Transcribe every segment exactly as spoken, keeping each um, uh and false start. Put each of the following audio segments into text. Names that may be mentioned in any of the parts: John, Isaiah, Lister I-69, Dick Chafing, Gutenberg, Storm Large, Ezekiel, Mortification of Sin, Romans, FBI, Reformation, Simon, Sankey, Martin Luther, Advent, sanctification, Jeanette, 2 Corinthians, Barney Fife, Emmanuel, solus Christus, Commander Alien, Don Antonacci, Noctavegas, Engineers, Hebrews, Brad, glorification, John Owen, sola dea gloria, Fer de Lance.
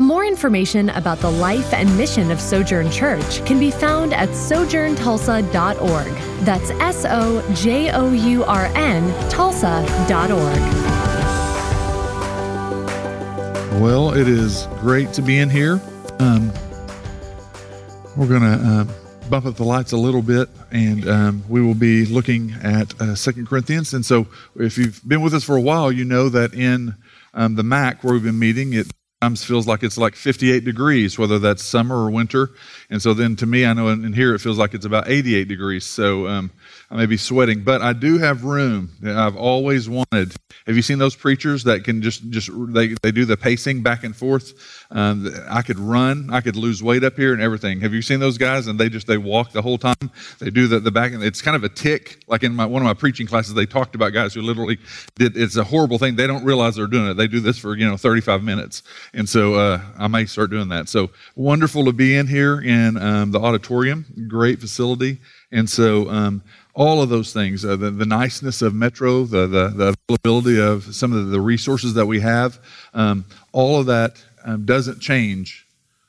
More information about the life and mission of Sojourn Church can be found at Sojourn Tulsa dot org. That's S O J O U R N Tulsa dot org. Well, it is great to be in here. Um, we're going to uh, bump up the lights a little bit, and um, we will be looking at uh, Second Corinthians. And so if you've been with us for a while, you know that in um, the M A C where we've been meeting, it sometimes feels like it's like fifty-eight degrees, whether that's summer or winter. And so then to me, I know in, in here it feels like it's about eighty-eight degrees. So um, I may be sweating, but I do have room that I've always wanted. Have you seen those preachers that can just, just they, they do the pacing back and forth? Um, I could run, I could lose weight up here and everything. Have you seen those guys? And they just, they walk the whole time. They do the, the back, and it's kind of a tick. Like in my, one of my preaching classes, they talked about guys who literally did, it's a horrible thing. They don't realize they're doing it. They do this for, you know, thirty-five minutes. And so uh, I may start doing that. So wonderful to be in here in um, the auditorium, great facility. And so, um, all of those things, uh, the, the niceness of Metro, the, the, the availability of some of the resources that we have, um, all of that um, doesn't change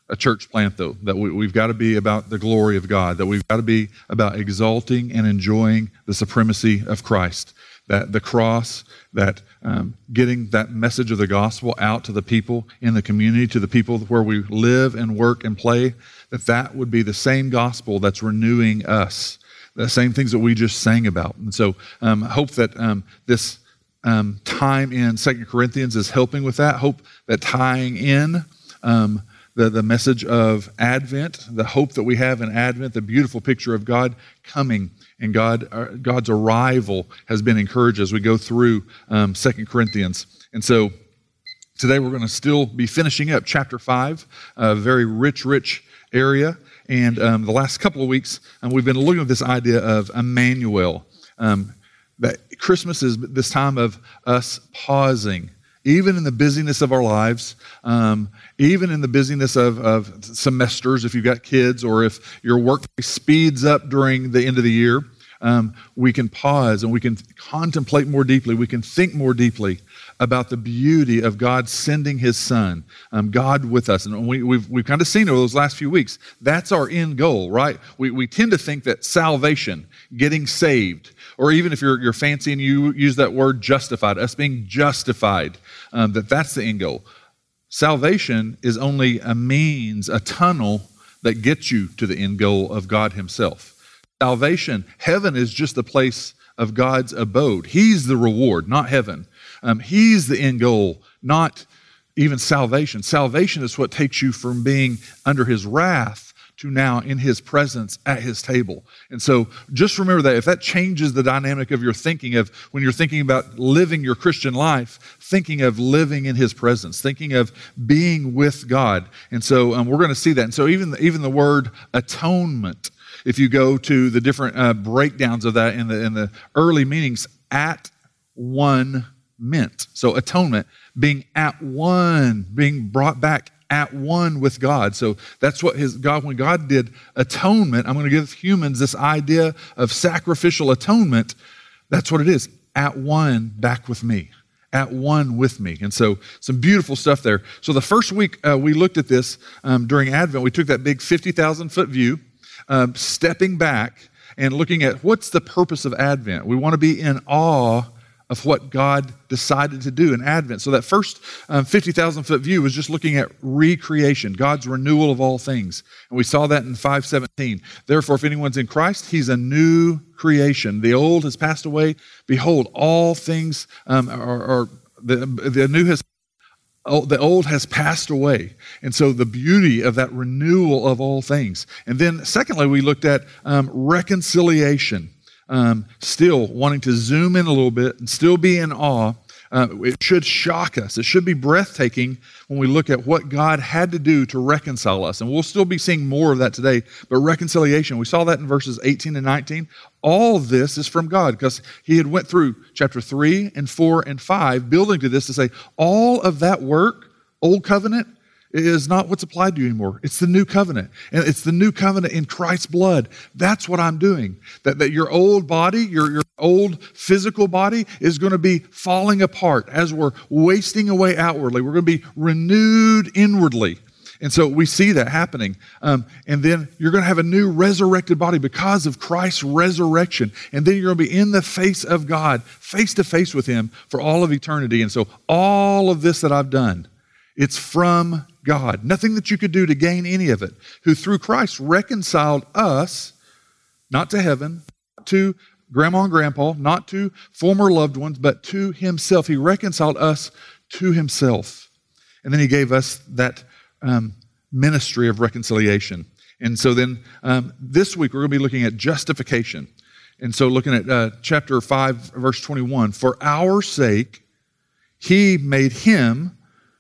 a church plant, though, that we, we've got to be about the glory of God, that we've got to be about exalting and enjoying the supremacy of Christ, that the cross, that um, getting that message of the gospel out to the people in the community, to the people where we live and work and play, that that would be the same gospel that's renewing us. The same things that we just sang about. And so I um, hope that um, this um, time in Second Corinthians is helping with that. Hope that tying in um, the, the message of Advent, the hope that we have in Advent, the beautiful picture of God coming and God, uh, God's arrival has been encouraged as we go through um, Second Corinthians. And so today we're going to still be finishing up chapter five, a very rich, rich area. And um, the last couple of weeks, um, we've been looking at this idea of Emmanuel. Um, that Christmas is this time of us pausing, even in the busyness of our lives, um, even in the busyness of, of semesters, if you've got kids or if your work speeds up during the end of the year, um, we can pause and we can contemplate more deeply. We can think more deeply about the beauty of God sending His Son, um, God with us, and we, we've we've kind of seen over those last few weeks. That's our end goal, right? We we tend to think that salvation, getting saved, or even if you're you're fancy and you use that word justified, us being justified, um, that that's the end goal. Salvation is only a means, a tunnel that gets you to the end goal of God Himself. Salvation, heaven is just the place of God's abode. He's the reward, not heaven. Um, he's the end goal, not even salvation. Salvation is what takes you from being under His wrath to now in His presence at His table. And so just remember that if that changes the dynamic of your thinking of when you're thinking about living your Christian life, thinking of living in His presence, thinking of being with God. And so um, we're going to see that. And so even, even the word atonement, if you go to the different uh, breakdowns of that in the, in the early meanings, at one meant. So atonement, being at one, being brought back at one with God. So that's what his God, when God did atonement, I'm going to give humans this idea of sacrificial atonement. That's what it is. At one back with me, at one with me. And so some beautiful stuff there. So the first week uh, we looked at this um, during Advent, we took that big fifty thousand foot view, um, stepping back and looking at what's the purpose of Advent. We want to be in awe of what God decided to do in Advent. So that first um, fifty thousand foot view was just looking at recreation, God's renewal of all things. And we saw that in five seventeen. Therefore, if anyone's in Christ, he's a new creation. The old has passed away. Behold, all things um, are, are the, the new has Oh, the old has passed away. And so the beauty of that renewal of all things. And then secondly, we looked at um, reconciliation. Um, still wanting to zoom in a little bit and still be in awe Uh, it should shock us. It should be breathtaking when we look at what God had to do to reconcile us. And we'll still be seeing more of that today, but reconciliation, we saw that in verses eighteen and nineteen. All this is from God, because he had went through chapter three and four and five, building to this to say all of that work, old covenant, is not what's applied to you anymore. It's the new covenant. And it's the new covenant in Christ's blood. That's what I'm doing. That, that your old body, your, your old physical body is going to be falling apart as we're wasting away outwardly. We're going to be renewed inwardly. And so we see that happening. Um, and then you're going to have a new resurrected body because of Christ's resurrection. And then you're going to be in the face of God, face to face with him for all of eternity. And so all of this that I've done, it's from God. Nothing that you could do to gain any of it, who through Christ reconciled us, not to heaven, not to grandma and grandpa, not to former loved ones, but to himself. He reconciled us to himself. And then he gave us that um, ministry of reconciliation. And so then um, this week we're going to be looking at justification. And so looking at uh, chapter five, verse twenty-one, for our sake he made him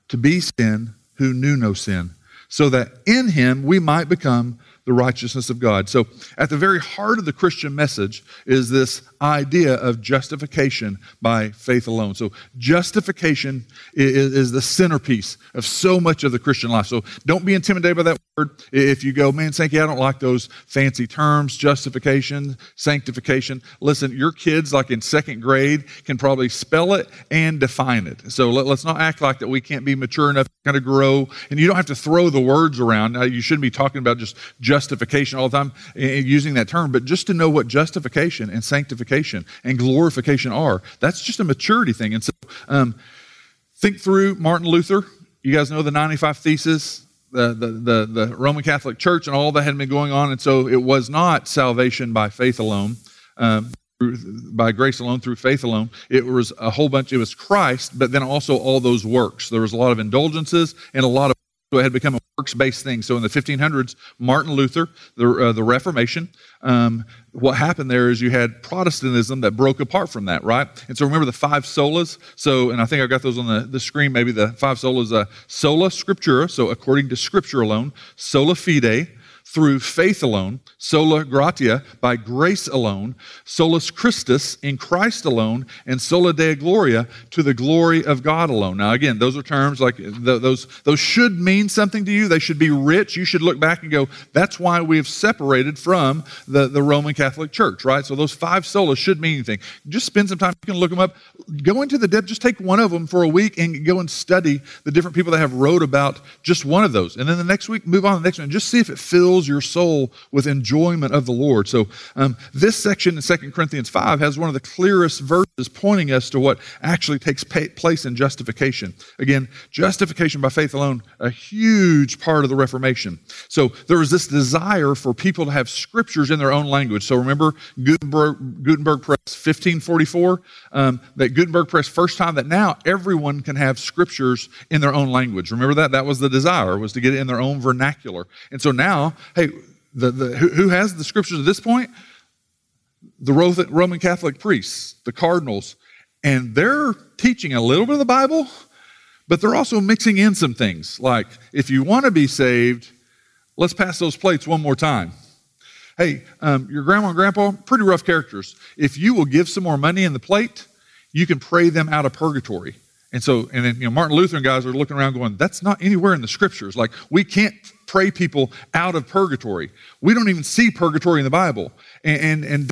to be sin who knew no sin, so that in him we might become the righteousness of God. So at the very heart of the Christian message is this idea of justification by faith alone. So justification is, is the centerpiece of so much of the Christian life. So don't be intimidated by that word. If you go, man, Sankey, I don't like those fancy terms, justification, sanctification. Listen, your kids, like in second grade, can probably spell it and define it. So let, let's not act like that we can't be mature enough to kind of grow. And you don't have to throw the words around. Now, you shouldn't be talking about just justification all the time and using that term, but just to know what justification and sanctification and glorification are. That's just a maturity thing. And so um, think through Martin Luther. You guys know the ninety-five Theses, the, the, the, the Roman Catholic Church and all that had been going on. And so it was not salvation by faith alone, um, by grace alone, through faith alone. It was a whole bunch. It was Christ, but then also all those works. There was a lot of indulgences and a lot of, so it had become a works-based thing. So in the fifteen hundreds, Martin Luther, the, uh, the Reformation, um, what happened there is you had Protestantism that broke apart from that, right? And so remember the five solas? So, and I think I got those on the, the screen, maybe the five solas, uh, sola scriptura, so according to scripture alone, sola fide, through faith alone, sola gratia, by grace alone, solus Christus, in Christ alone, and sola dea gloria, to the glory of God alone. Now again, those are terms like th- those those should mean something to you. They should be rich. You should look back and go, that's why we have separated from the, the Roman Catholic Church, right? So those five solas should mean anything. Just spend some time, you can look them up. Go into the depth, just take one of them for a week and go and study the different people that have wrote about just one of those. And then the next week, move on to the next one and just see if it fills your soul with enjoyment of the Lord. So um, this section in Second Corinthians five has one of the clearest verses pointing us to what actually takes place in justification. Again, justification by faith alone, a huge part of the Reformation. So there was this desire for people to have scriptures in their own language. So remember Gutenberg, Gutenberg Press fifteen forty-four, um, that Gutenberg Press first time that now everyone can have scriptures in their own language. Remember that? That was the desire, was to get it in their own vernacular. And so now, hey, the, the, who has the scriptures at this point? The Roman Catholic priests, the cardinals, and they're teaching a little bit of the Bible, but they're also mixing in some things. Like, if you want to be saved, let's pass those plates one more time. Hey, um, your grandma and grandpa, pretty rough characters. If you will give some more money in the plate, you can pray them out of purgatory. And so, and then, you know, Martin Luther and guys are looking around going, that's not anywhere in the scriptures. Like, we can't pray people out of purgatory. We don't even see purgatory in the Bible. And, and, and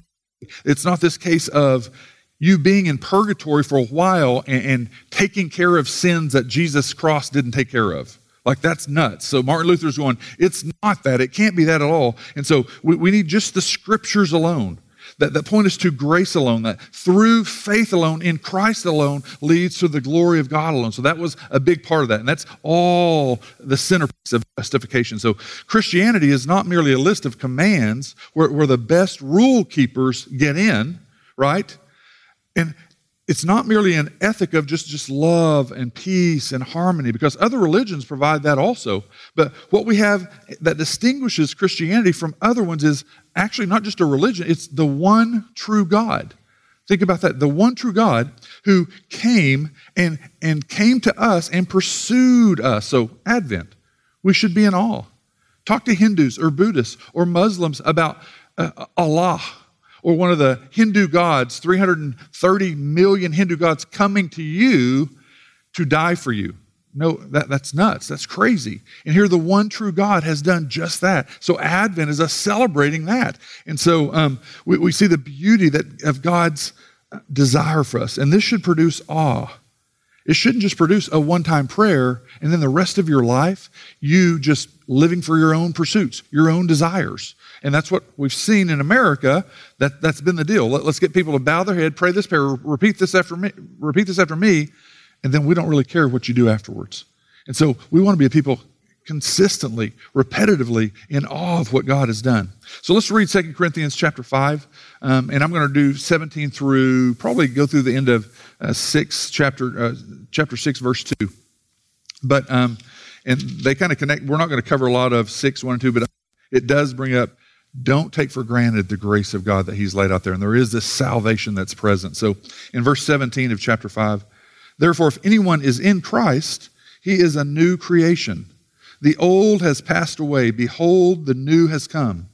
it's not this case of you being in purgatory for a while and, and taking care of sins that Jesus' cross didn't take care of. Like, that's nuts. So Martin Luther's going, it's not that. It can't be that at all. And so we, we need just the scriptures alone. That, that point is to grace alone, that through faith alone, in Christ alone, leads to the glory of God alone. So that was a big part of that, and that's all the centerpiece of justification. So Christianity is not merely a list of commands where, where the best rule keepers get in, right? And it's not merely an ethic of just, just love and peace and harmony, because other religions provide that also. But what we have that distinguishes Christianity from other ones is actually not just a religion, it's the one true God. Think about that. The one true God who came and, and came to us and pursued us. So Advent, we should be in awe. Talk to Hindus or Buddhists or Muslims about uh, Allah or one of the Hindu gods, three hundred thirty million Hindu gods coming to you to die for you. No, that, that's nuts. That's crazy. And here the one true God has done just that. So Advent is us celebrating that. And so um, we, we see the beauty that of God's desire for us. And this should produce awe. It shouldn't just produce a one-time prayer and then the rest of your life, you just living for your own pursuits, your own desires. And that's what we've seen in America. That, that's been the deal. Let, let's get people to bow their head, pray this prayer, repeat this after me, repeat this after me, and then we don't really care what you do afterwards. And so we want to be a people consistently, repetitively in awe of what God has done. So let's read Second Corinthians chapter five, um, and I'm going to do seventeen through, probably go through the end of uh, six, chapter uh, chapter six, verse two. But, um, and they kind of connect. We're not going to cover a lot of six, one, and two, but it does bring up, don't take for granted the grace of God that He's laid out there. And there is this salvation that's present. So in verse seventeen of chapter five, therefore, if anyone is in Christ, he is a new creation. The old has passed away. Behold, the new has come.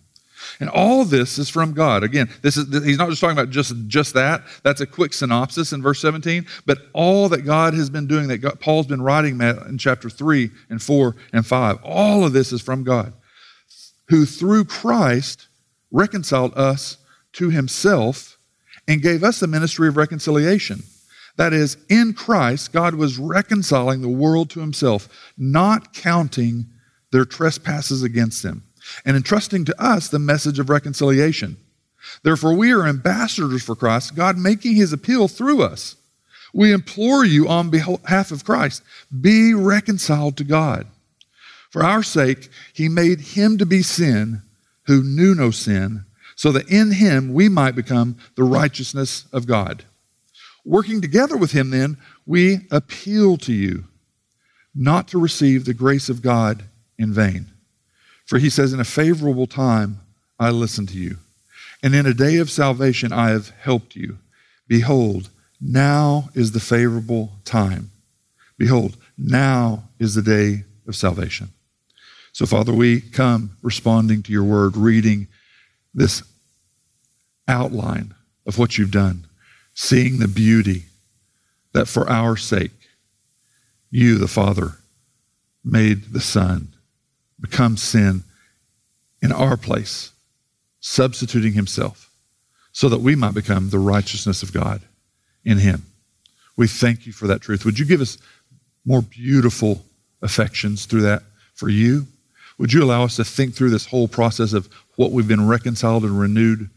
And all this is from God. Again, this is he's not just talking about just, just that. That's a quick synopsis in verse seventeen. But all that God has been doing, that God, Paul's been writing in chapter three and four and five, all of this is from God, who through Christ reconciled us to Himself and gave us the ministry of reconciliation. That is, in Christ, God was reconciling the world to Himself, not counting their trespasses against them, and entrusting to us the message of reconciliation. Therefore, we are ambassadors for Christ, God making His appeal through us. We implore you on behalf of Christ, be reconciled to God. For our sake, He made Him to be sin who knew no sin, so that in Him we might become the righteousness of God. Working together with Him, then, we appeal to you not to receive the grace of God in vain. For He says, in a favorable time, I listened to you. And in a day of salvation, I have helped you. Behold, now is the favorable time. Behold, now is the day of salvation. So, Father, we come responding to your word, reading this outline of what you've done, seeing the beauty that for our sake, you, the Father, made the Son become sin in our place, substituting Himself so that we might become the righteousness of God in Him. We thank you for that truth. Would you give us more beautiful affections through that for you? Would you allow us to think through this whole process of what we've been reconciled and renewed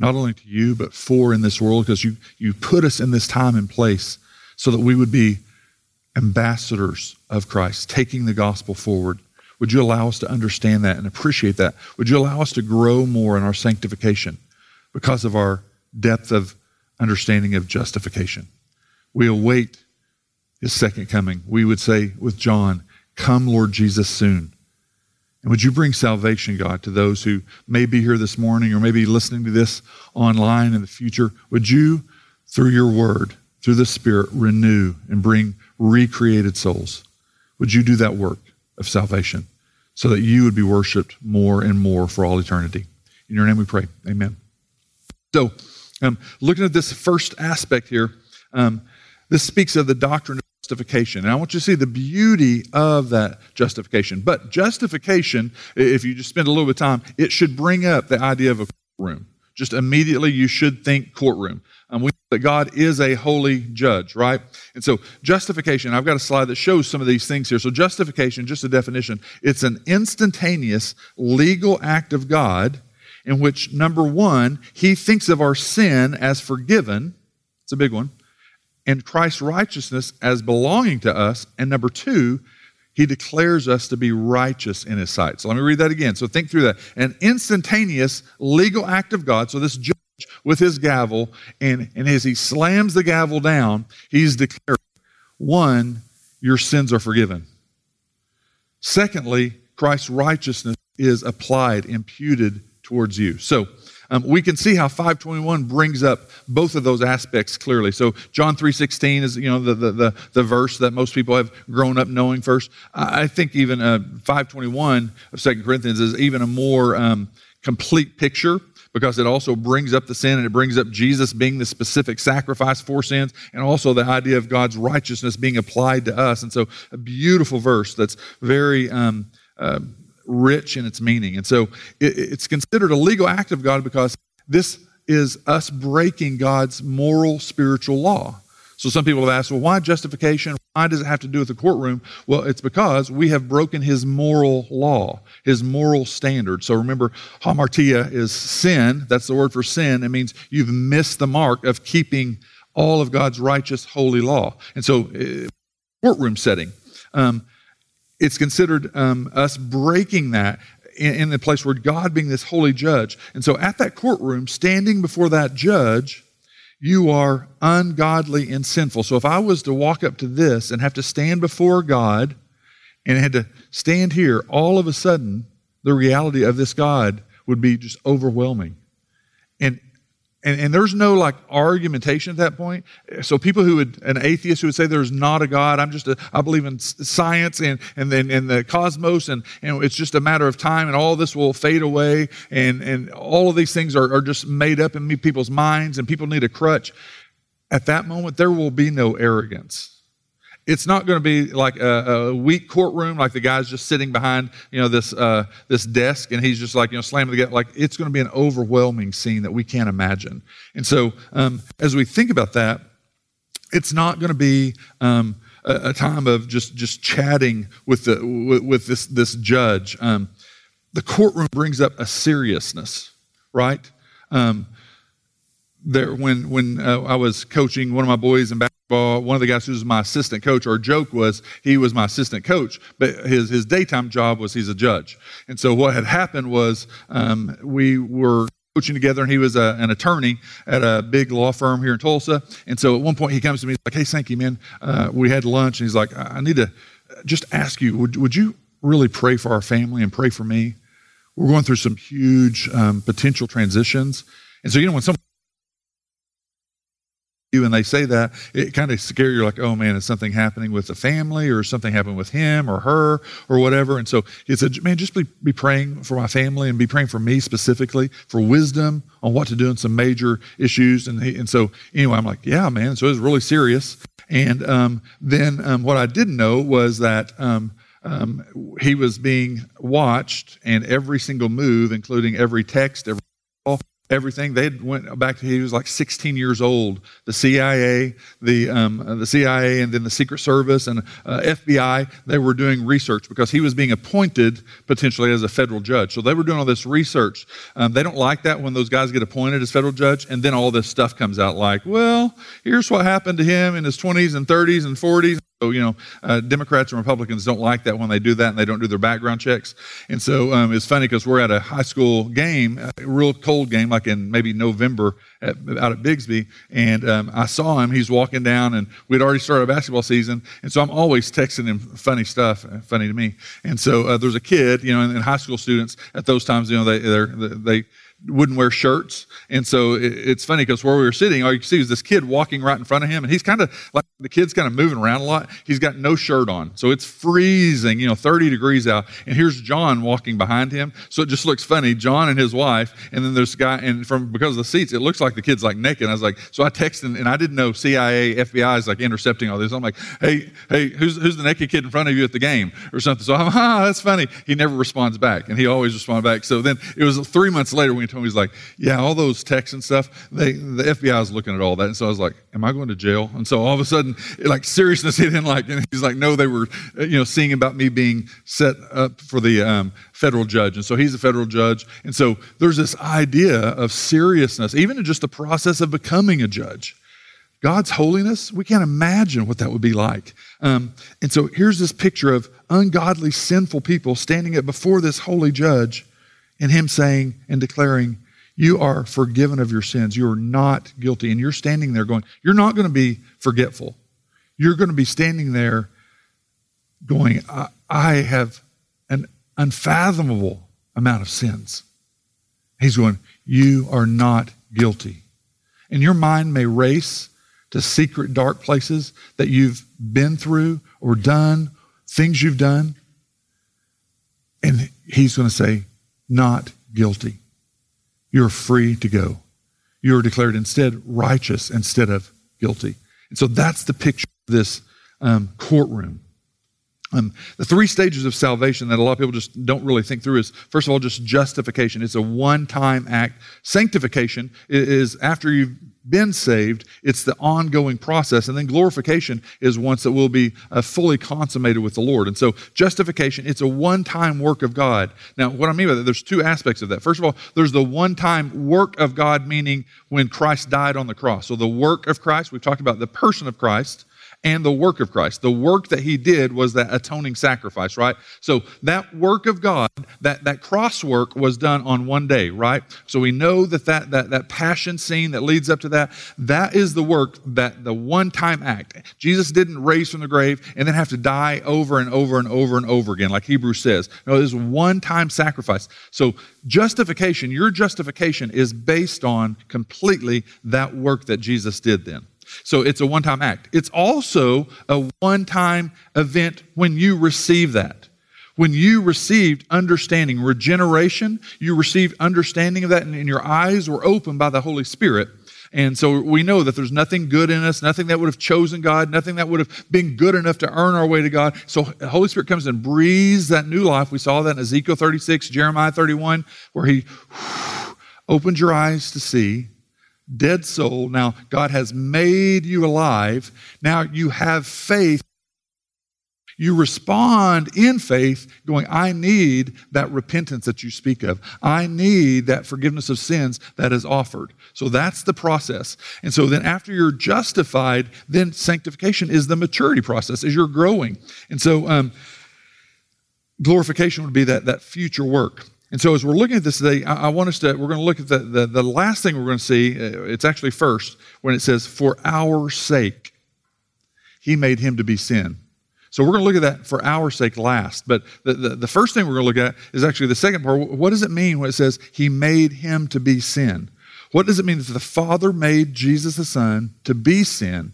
not only to you, but for in this world, because you, you put us in this time and place so that we would be ambassadors of Christ, taking the gospel forward. Would you allow us to understand that and appreciate that? Would you allow us to grow more in our sanctification because of our depth of understanding of justification? We await His second coming. We would say with John, come, Lord Jesus, soon. And would you bring salvation, God, to those who may be here this morning or maybe listening to this online in the future? Would you, through your word, through the Spirit, renew and bring recreated souls? Would you do that work of salvation so that you would be worshiped more and more for all eternity? In your name we pray, amen. So, um, looking at this first aspect here, um, this speaks of the doctrine of justification. And I want you to see the beauty of that justification. But justification, if you just spend a little bit of time, it should bring up the idea of a courtroom. Just immediately you should think courtroom. Um, we know that God is a holy judge, right? And so justification, I've got a slide that shows some of these things here. So justification, just a definition, it's an instantaneous legal act of God in which, number one, He thinks of our sin as forgiven. It's a big one. And Christ's righteousness as belonging to us. And number two, He declares us to be righteous in His sight. So let me read that again. So think through that. An instantaneous legal act of God. So this judge with his gavel, and, and as he slams the gavel down, he's declared, one, your sins are forgiven. Secondly, Christ's righteousness is applied, imputed towards you. So Um, we can see how five twenty-one brings up both of those aspects clearly. So John three sixteen is, you know, the the the, the verse that most people have grown up knowing first. I think even uh, five twenty-one of Second Corinthians is even a more um, complete picture, because it also brings up the sin, and it brings up Jesus being the specific sacrifice for sins, and also the idea of God's righteousness being applied to us. And so a beautiful verse that's very um, uh, rich in its meaning. And so it, it's considered a legal act of God because this is us breaking God's moral, spiritual law. So some people have asked, well, why justification? Why does it have to do with the courtroom? Well, it's because we have broken his moral law, his moral standard. So remember, hamartia is sin. That's the word for sin. It means you've missed the mark of keeping all of God's righteous, holy law. And so courtroom setting, um, it's considered um, us breaking that in, in the place where God being this holy judge. And so at that courtroom, standing before that judge, you are ungodly and sinful. So if I was to walk up to this and have to stand before God and had to stand here, all of a sudden, the reality of this God would be just overwhelming. And and, and there's no like argumentation at that point. So people who would, an atheist who would say there's not a God, I'm just a, I believe in science and and then and the cosmos and, and it's just a matter of time and all this will fade away and, and all of these things are, are just made up in people's minds and people need a crutch. At that moment, there will be no arrogance. It's not going to be like a, a weak courtroom, like the guy's just sitting behind, you know, this uh, this desk, and he's just like, you know, slamming the gate. Like it's going to be an overwhelming scene that we can't imagine. And so, um, as we think about that, it's not going to be um, a, a time of just just chatting with the with, with this this judge. Um, the courtroom brings up a seriousness, right? Um, there, when when uh, I was coaching one of my boys in basketball. Well, one of the guys who was my assistant coach, our joke was he was my assistant coach, but his, his daytime job was he's a judge. And so what had happened was um, we were coaching together, and he was a, an attorney at a big law firm here in Tulsa. And so at one point he comes to me, he's like, hey, Sankey, man, uh, we had lunch. And he's like, I need to just ask you, would, would you really pray for our family and pray for me? We're going through some huge um, potential transitions. And so, you know, when someone you and they say that, it kind of scares you. You're like, oh man, is something happening with the family, or something happened with him or her or whatever? And so he said, man, just be, be praying for my family and be praying for me specifically for wisdom on what to do in some major issues. And he, and so anyway, I'm like, yeah, man. So it was really serious. And um, then um, what I didn't know was that um, um, he was being watched, and every single move, including every text, every call, everything. They went back to, he was like sixteen years old. The C I A, the um, the C I A, and then the Secret Service and uh, F B I, they were doing research because he was being appointed potentially as a federal judge. So they were doing all this research. Um, they don't like that when those guys get appointed as federal judge, and then all this stuff comes out like, well, here's what happened to him in his twenties and thirties and forties. So, you know, uh, Democrats and Republicans don't like that when they do that, and they don't do their background checks. And so um, it's funny because we're at a high school game, a real cold game, like in maybe November at, out at Bigsby. And um, I saw him. He's walking down, and we'd already started basketball season. And so I'm always texting him funny stuff, funny to me. And so uh, there's a kid, you know, and, and high school students at those times, you know, they they're, they wouldn't wear shirts. And so it, it's funny because where we were sitting, all you could see was this kid walking right in front of him. And he's kind of like, the kid's kind of moving around a lot. He's got no shirt on. So it's freezing, you know, thirty degrees out. And here's John walking behind him. So it just looks funny, John and his wife. And then there's a guy, and from, because of the seats, it looks like the kid's like naked. And I was like, so I texted, and I didn't know C I A, F B I is like intercepting all this. I'm like, hey, hey, who's, who's the naked kid in front of you at the game or something? So I'm, ah, that's funny. He never responds back. And he always responds back. So then it was three months later when he told me, he's like, yeah, all those texts and stuff, they, the F B I is looking at all that. And so I was like, am I going to jail? And so all of a sudden, it, like seriousness hit him, like, and he's like, no, they were, you know, seeing about me being set up for the um, federal judge. And so he's a federal judge. And so there's this idea of seriousness, even in just the process of becoming a judge. God's holiness, we can't imagine what that would be like. Um, and so here's this picture of ungodly, sinful people standing up before this holy judge, and him saying and declaring, you are forgiven of your sins. You are not guilty. And you're standing there going, you're not going to be forgetful. You're going to be standing there going, I, I have an unfathomable amount of sins. He's going, you are not guilty. And your mind may race to secret dark places that you've been through or done, things you've done. And he's going to say, not guilty. You're free to go. You are declared instead righteous instead of guilty. And so that's the picture of this um, courtroom. Um, the three stages of salvation that a lot of people just don't really think through is, first of all, just justification. It's a one-time act. Sanctification is after you've been saved, it's the ongoing process. And then glorification is once that will be uh, fully consummated with the Lord. And so justification, it's a one-time work of God. Now, what I mean by that, there's two aspects of that. First of all, there's the one-time work of God, meaning when Christ died on the cross. So the work of Christ, we've talked about the person of Christ, and the work of Christ. The work that he did was that atoning sacrifice, right? So that work of God, that, that cross work was done on one day, right? So we know that that, that that passion scene that leads up to that, that is the work, that the one-time act. Jesus didn't raise from the grave and then have to die over and over and over and over again, like Hebrews says. No, this is one-time sacrifice. So justification, your justification is based on completely that work that Jesus did then. So it's a one-time act. It's also a one-time event when you receive that. When you received understanding, regeneration, you received understanding of that, and, and your eyes were opened by the Holy Spirit. And so we know that there's nothing good in us, nothing that would have chosen God, nothing that would have been good enough to earn our way to God. So the Holy Spirit comes and breathes that new life. We saw that in Ezekiel thirty-six, Jeremiah thirty-one, where he opened your eyes to see. Dead soul, now God has made you alive. Now you have faith. You respond in faith going, I need that repentance that you speak of. I need that forgiveness of sins that is offered. So that's the process. And so then after you're justified, then sanctification is the maturity process as you're growing. And so um, glorification would be that, that future work. And so as we're looking at this today, I want us to, we're going to look at the, the, the last thing we're going to see. It's actually first when it says, for our sake, he made him to be sin. So we're going to look at that for our sake last. But the, the, the first thing we're going to look at is actually the second part. What does it mean when it says he made him to be sin? What does it mean that the Father made Jesus the Son to be sin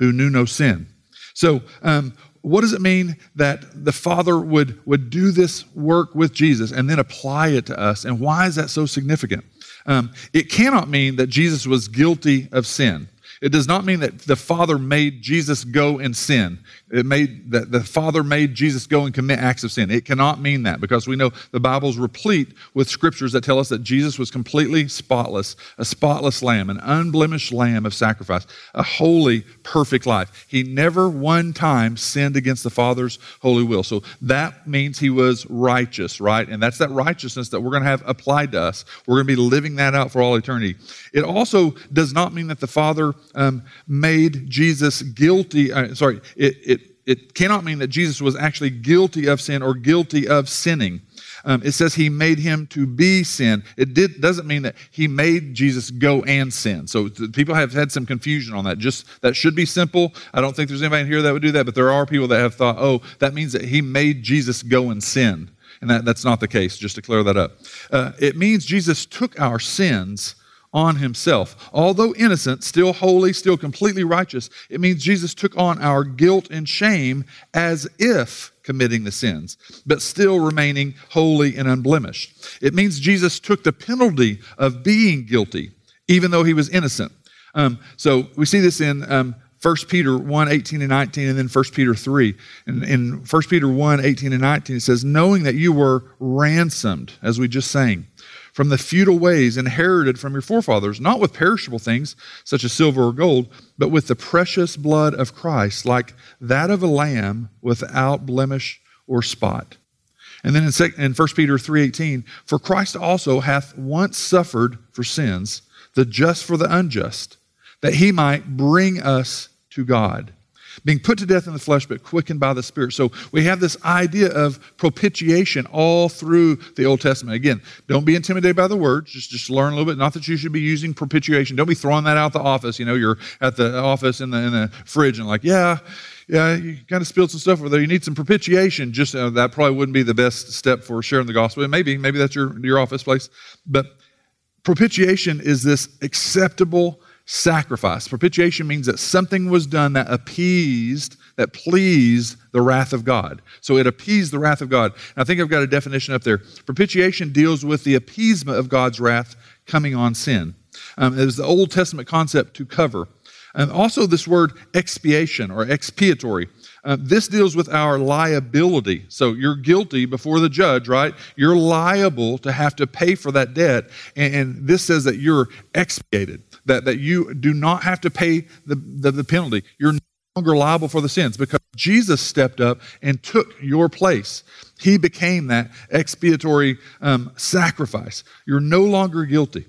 who knew no sin? So um what does it mean that the Father would, would do this work with Jesus and then apply it to us? And why is that so significant? Um, it cannot mean that Jesus was guilty of sin. It does not mean that the Father made Jesus go and sin. It made that the Father made Jesus go and commit acts of sin. It cannot mean that because we know the Bible's replete with scriptures that tell us that Jesus was completely spotless, a spotless lamb, an unblemished lamb of sacrifice, a holy, perfect life. He never one time sinned against the Father's holy will. So that means he was righteous, right? And that's that righteousness that we're going to have applied to us. We're going to be living that out for all eternity. It also does not mean that the Father Um, made Jesus guilty. Uh, sorry, it, it, it cannot mean that Jesus was actually guilty of sin or guilty of sinning. Um, it says he made him to be sin. It did, doesn't mean that he made Jesus go and sin. So th- people have had some confusion on that. Just that should be simple. I don't think there's anybody in here that would do that, but there are people that have thought, oh, that means that he made Jesus go and sin. And that, that's not the case, just to clear that up. Uh, it means Jesus took our sins on himself. Although innocent, still holy, still completely righteous, it means Jesus took on our guilt and shame as if committing the sins, but still remaining holy and unblemished. It means Jesus took the penalty of being guilty, even though he was innocent. Um, so we see this in um, First Peter one, eighteen and nineteen, and then First Peter three. And in First Peter one, eighteen and nineteen, it says, knowing that you were ransomed, as we just sang, from the futile ways inherited from your forefathers, not with perishable things such as silver or gold, but with the precious blood of Christ, like that of a lamb without blemish or spot. And then in First Peter three eighteen, for Christ also hath once suffered for sins, the just for the unjust, that he might bring us to God, being put to death in the flesh, but quickened by the Spirit. So we have this idea of propitiation all through the Old Testament. Again, don't be intimidated by the words. Just, just learn a little bit. Not that you should be using propitiation. Don't be throwing that out the office. You know, you're at the office in the, in the fridge and like, yeah, yeah, you kind of spilled some stuff over there. You need some propitiation. Just uh, that probably wouldn't be the best step for sharing the gospel. Maybe, maybe that's your, your office place. But Propitiation is this acceptable sacrifice. Propitiation means that something was done that appeased, that pleased the wrath of God. So it appeased the wrath of God. And I think I've got a definition up there. Propitiation deals with the appeasement of God's wrath coming on sin. Um, it was the Old Testament concept to cover. And also this word expiation or expiatory. Uh, this deals with our liability. So you're guilty before the judge, right? You're liable to have to pay for that debt. And, and this says that you're expiated, that, that you do not have to pay the, the, the penalty. You're no longer liable for the sins because Jesus stepped up and took your place. He became that expiatory um, sacrifice. You're no longer guilty.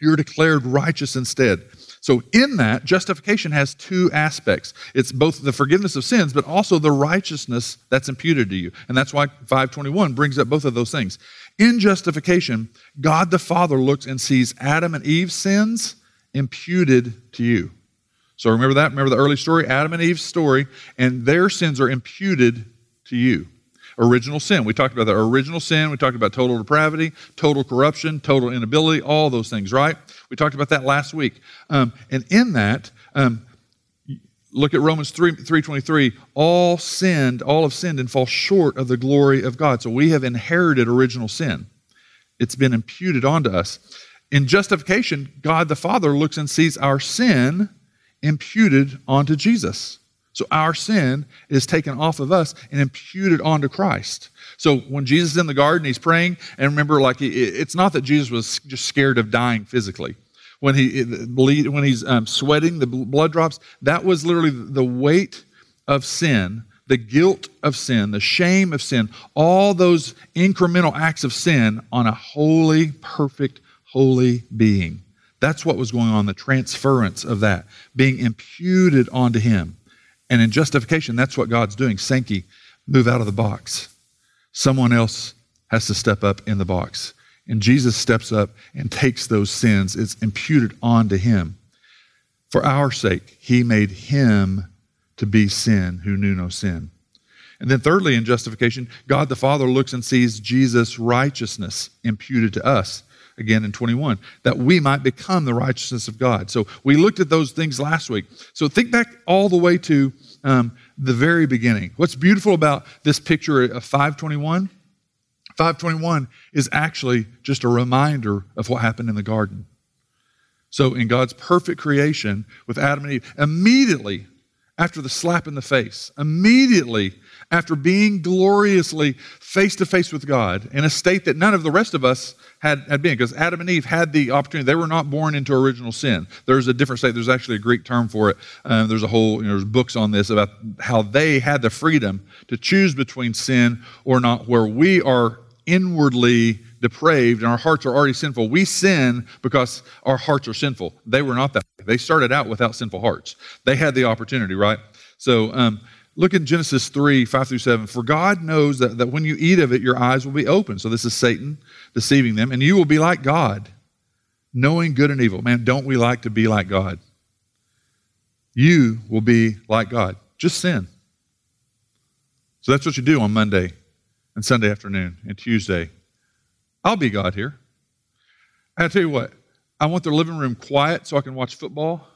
You're declared righteous instead. So in that, justification has two aspects. It's both the forgiveness of sins, but also the righteousness that's imputed to you. And that's why five twenty-one brings up both of those things. In justification, God the Father looks and sees Adam and Eve's sins imputed to you. So remember that? Remember the early story? Adam and Eve's story, and their sins are imputed to you. Original sin. We talked about that. Original sin. We talked about total depravity, total corruption, total inability, all those things, right? We talked about that last week. Um, and in that, um, look at Romans three twenty-three. All sinned, all have sinned and fall short of the glory of God. So we have inherited original sin. It's been imputed onto us. In justification, God the Father looks and sees our sin imputed onto Jesus. So our sin is taken off of us and imputed onto Christ. So when Jesus is in the garden, he's praying, and remember, like it's not that Jesus was just scared of dying physically. When he when he's um, sweating, the blood drops. That was literally the weight of sin, the guilt of sin, the shame of sin, all those incremental acts of sin on a holy, perfect, holy being. That's what was going on, the transference of that, being imputed onto him. And in justification, that's what God's doing. Sankey, move out of the box. Someone else has to step up in the box. And Jesus steps up and takes those sins. It's imputed onto him. For our sake, he made him to be sin who knew no sin. And then thirdly, in justification, God the Father looks and sees Jesus' righteousness imputed to us. Again in twenty-one, that we might become the righteousness of God. So we looked at those things last week. So think back all the way to um, the very beginning. What's beautiful about this picture of five twenty-one? five twenty-one is actually just a reminder of what happened in the garden. So in God's perfect creation with Adam and Eve, immediately after the slap in the face, immediately after being gloriously face-to-face with God in a state that none of the rest of us had, had been, because Adam and Eve had the opportunity. They were not born into original sin. There's a different state. There's actually a Greek term for it. Um, there's a whole, you know, there's books on this about how they had the freedom to choose between sin or not, where we are inwardly depraved and our hearts are already sinful. We sin because our hearts are sinful. They were not that way. They started out without sinful hearts. They had the opportunity, right? So, um, Look in Genesis three, five through seven. For God knows that, that when you eat of it, your eyes will be opened. So this is Satan deceiving them. And you will be like God, knowing good and evil. Man, don't we like to be like God? You will be like God. Just sin. So that's what you do on Monday and Sunday afternoon and Tuesday. I'll be God here. I tell you what, I want the living room quiet so I can watch football.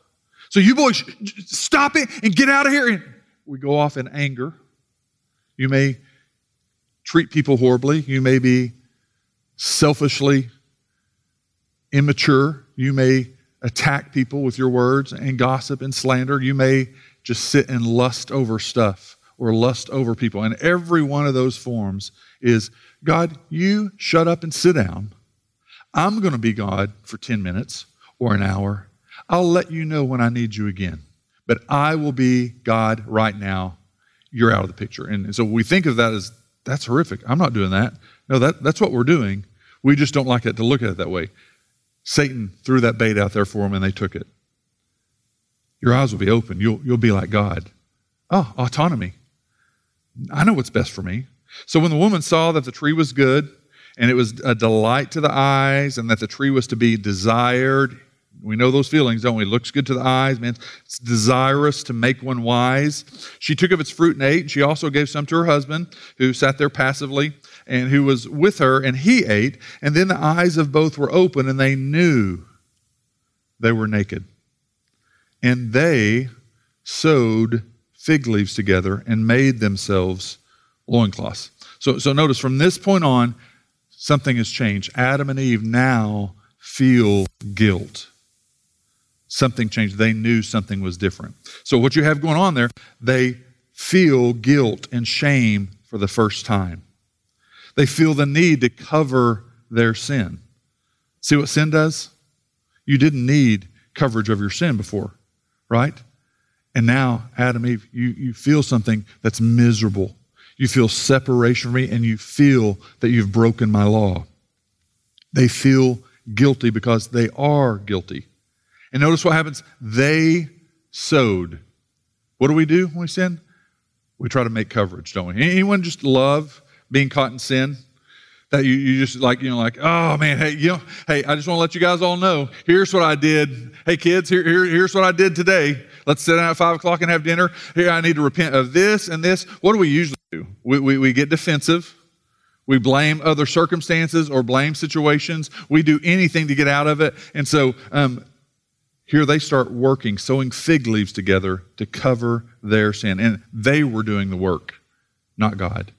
So you boys, sh- sh- stop it and get out of here. And we go off in anger. You may treat people horribly. You may be selfishly immature. You may attack people with your words and gossip and slander. You may just sit and lust over stuff or lust over people. And every one of those forms is, God, you shut up and sit down. I'm going to be God for ten minutes or an hour. I'll let you know when I need you again. But I will be God right now. You're out of the picture. And, and so we think of that as, that's horrific. I'm not doing that. No, that, that's what we're doing. We just don't like it to look at it that way. Satan threw that bait out there for them and they took it. Your eyes will be open. You'll, you'll be like God. Oh, autonomy. I know what's best for me. So when the woman saw that the tree was good and it was a delight to the eyes and that the tree was to be desired, we know those feelings, don't we? Looks good to the eyes, man. It's desirous to make one wise. She took of its fruit and ate, and she also gave some to her husband, who sat there passively. and who was with her, and he ate. And then the eyes of both were open, and they knew they were naked. And they sewed fig leaves together and made themselves loincloths. So, so notice from this point on, something has changed. Adam and Eve now feel guilt. Something changed. They knew something was different. So what you have going on there, they feel guilt and shame for the first time. They feel the need to cover their sin. See what sin does? You didn't need coverage of your sin before, right? And now, Adam, Eve, you, you feel something that's miserable. You feel separation from me, and you feel that you've broken my law. They feel guilty because they are guilty. And notice what happens. They sowed. What do we do when we sin? We try to make coverage, don't we? Anyone just love being caught in sin? That you, you just like, you know, like, oh man, hey, you know, hey, I just want to let you guys all know, here's what I did. Hey kids, here, here here's what I did today. Let's sit down at five o'clock and have dinner. Here, I need to repent of this and this. What do we usually do? We, we, we get defensive. We blame other circumstances or blame situations. We do anything to get out of it. And so, um, Here they start working, sewing fig leaves together to cover their sin. And they were doing the work, not God.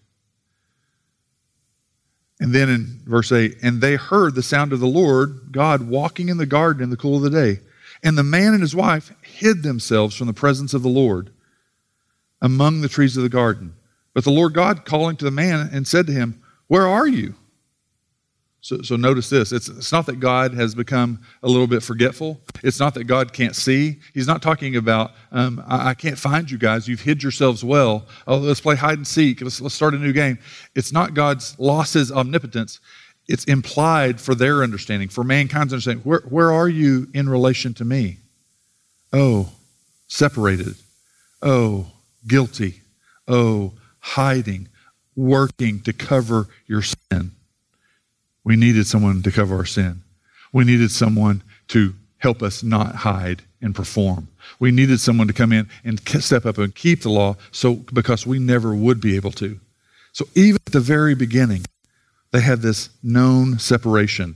And then in verse eight, and they heard the sound of the Lord, God, walking in the garden in the cool of the day. And the man and his wife hid themselves from the presence of the Lord among the trees of the garden. But the Lord God calling to the man and said to him, where are you? So, so notice this. It's, it's not that God has become a little bit forgetful. It's not that God can't see. He's not talking about, um, I, I can't find you guys. You've hid yourselves well. Oh, let's play hide and seek. Let's, let's start a new game. It's not God's lost his omnipotence. It's implied for their understanding, for mankind's understanding. Where, where are you in relation to me? Oh, separated. Oh, guilty. Oh, hiding, working to cover your sin. We needed someone to cover our sin. We needed someone to help us not hide and perform. We needed someone to come in and step up and keep the law so because we never would be able to. So even at the very beginning, they had this known separation.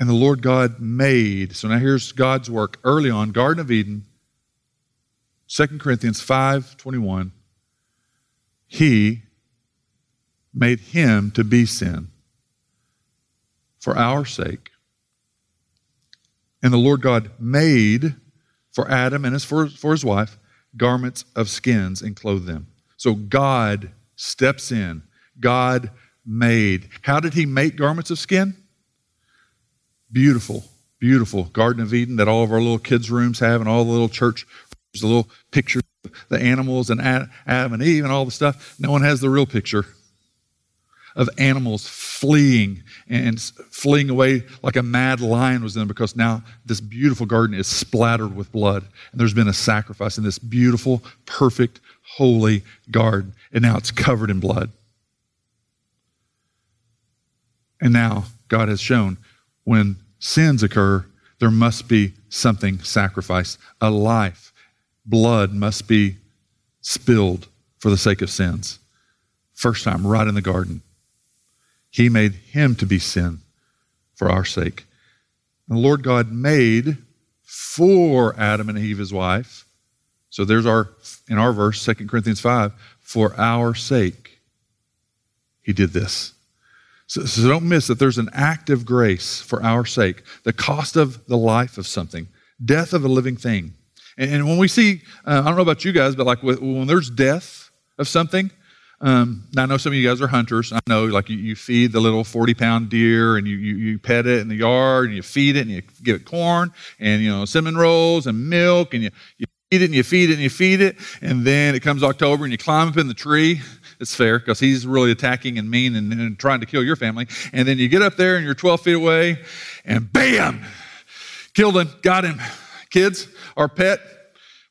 And the Lord God made, so now here's God's work early on, Garden of Eden, Second Corinthians five twenty-one, he made him to be sin for our sake. And the Lord God made for Adam and his, for, for his wife garments of skins and clothed them. So God steps in. God made. How did he make garments of skin? Beautiful, beautiful Garden of Eden that all of our little kids' rooms have and all the little church rooms, the little pictures of the animals and Adam and Eve and all the stuff. No one has the real picture of animals fleeing and fleeing away like a mad lion was in them because now this beautiful garden is splattered with blood. And there's been a sacrifice in this beautiful, perfect, holy garden. And now it's covered in blood. And now God has shown when sins occur, there must be something sacrificed, a life. Blood must be spilled for the sake of sins. First time, right in the garden. He made him to be sin for our sake. And the Lord God made for Adam and Eve, his wife. So there's our, in our verse, Second Corinthians five, for our sake, he did this. So, so don't miss that there's an act of grace for our sake, the cost of the life of something, death of a living thing. And, and when we see, uh, I don't know about you guys, but like when there's death of something, Um, now I know some of you guys are hunters. I know like you, you feed the little forty pound deer and you, you, you pet it in the yard and you feed it and you give it corn and, you know, cinnamon rolls and milk and you, you feed it and you feed it and you feed it. And then it comes October and you climb up in the tree. It's fair because he's really attacking and mean and, and trying to kill your family. And then you get up there and you're twelve feet away and bam, killed him, got him. Kids, our pet,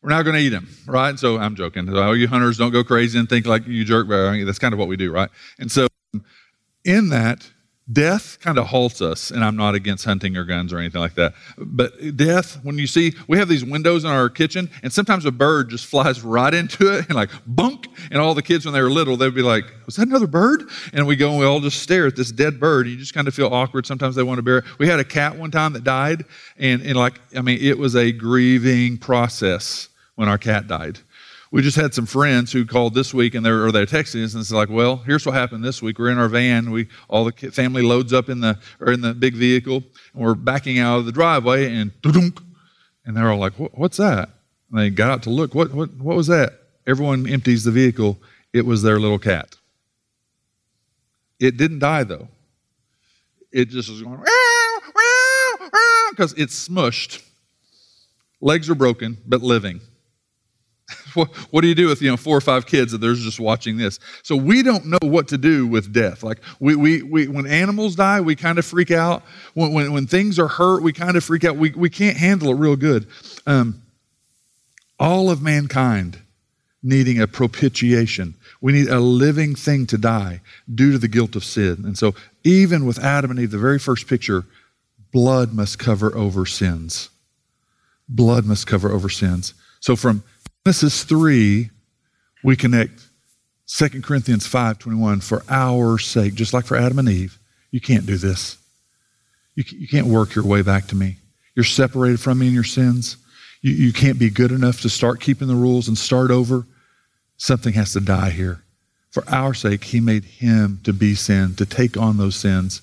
we're not going to eat him, right? And so I'm joking. All you hunters, don't go crazy and think like you jerk. That's kind of what we do, right? And so in that, Death kind of halts us, and I'm not against hunting or guns or anything like that. But death, when you see, we have these windows in our kitchen, and sometimes a bird just flies right into it, and like, bunk, and all the kids when they were little, they'd be like, was that another bird? And we go and we all just stare at this dead bird, and you just kind of feel awkward. Sometimes they want to bury it. We had a cat one time that died, and, and like, I mean, it was a grieving process when our cat died. We just had some friends who called this week, and they were, or they were texting us, and it's like, well, here's what happened this week. We're in our van. We all the family loads up in the or in the big vehicle, and we're backing out of the driveway, and and they're all like, what, what's that? And they got out to look. What what what was that? Everyone empties the vehicle. It was their little cat. It didn't die though. It just was going because it's smushed. Legs are broken, but living. What, what do you do with, you know, four or five kids that they're just watching this? So we don't know what to do with death. Like we, we, we when animals die, we kind of freak out. When, when, when things are hurt, we kind of freak out. We, we can't handle it real good. Um, all of mankind needing a propitiation. We need a living thing to die due to the guilt of sin. And so even with Adam and Eve, the very first picture, blood must cover over sins. Blood must cover over sins. So from Genesis three, we connect Second Corinthians five twenty-one, for our sake, just like for Adam and Eve, you can't do this. You, you can't work your way back to me. You're separated from me in your sins. You, you can't be good enough to start keeping the rules and start over. Something has to die here. For our sake, he made him to be sin, to take on those sins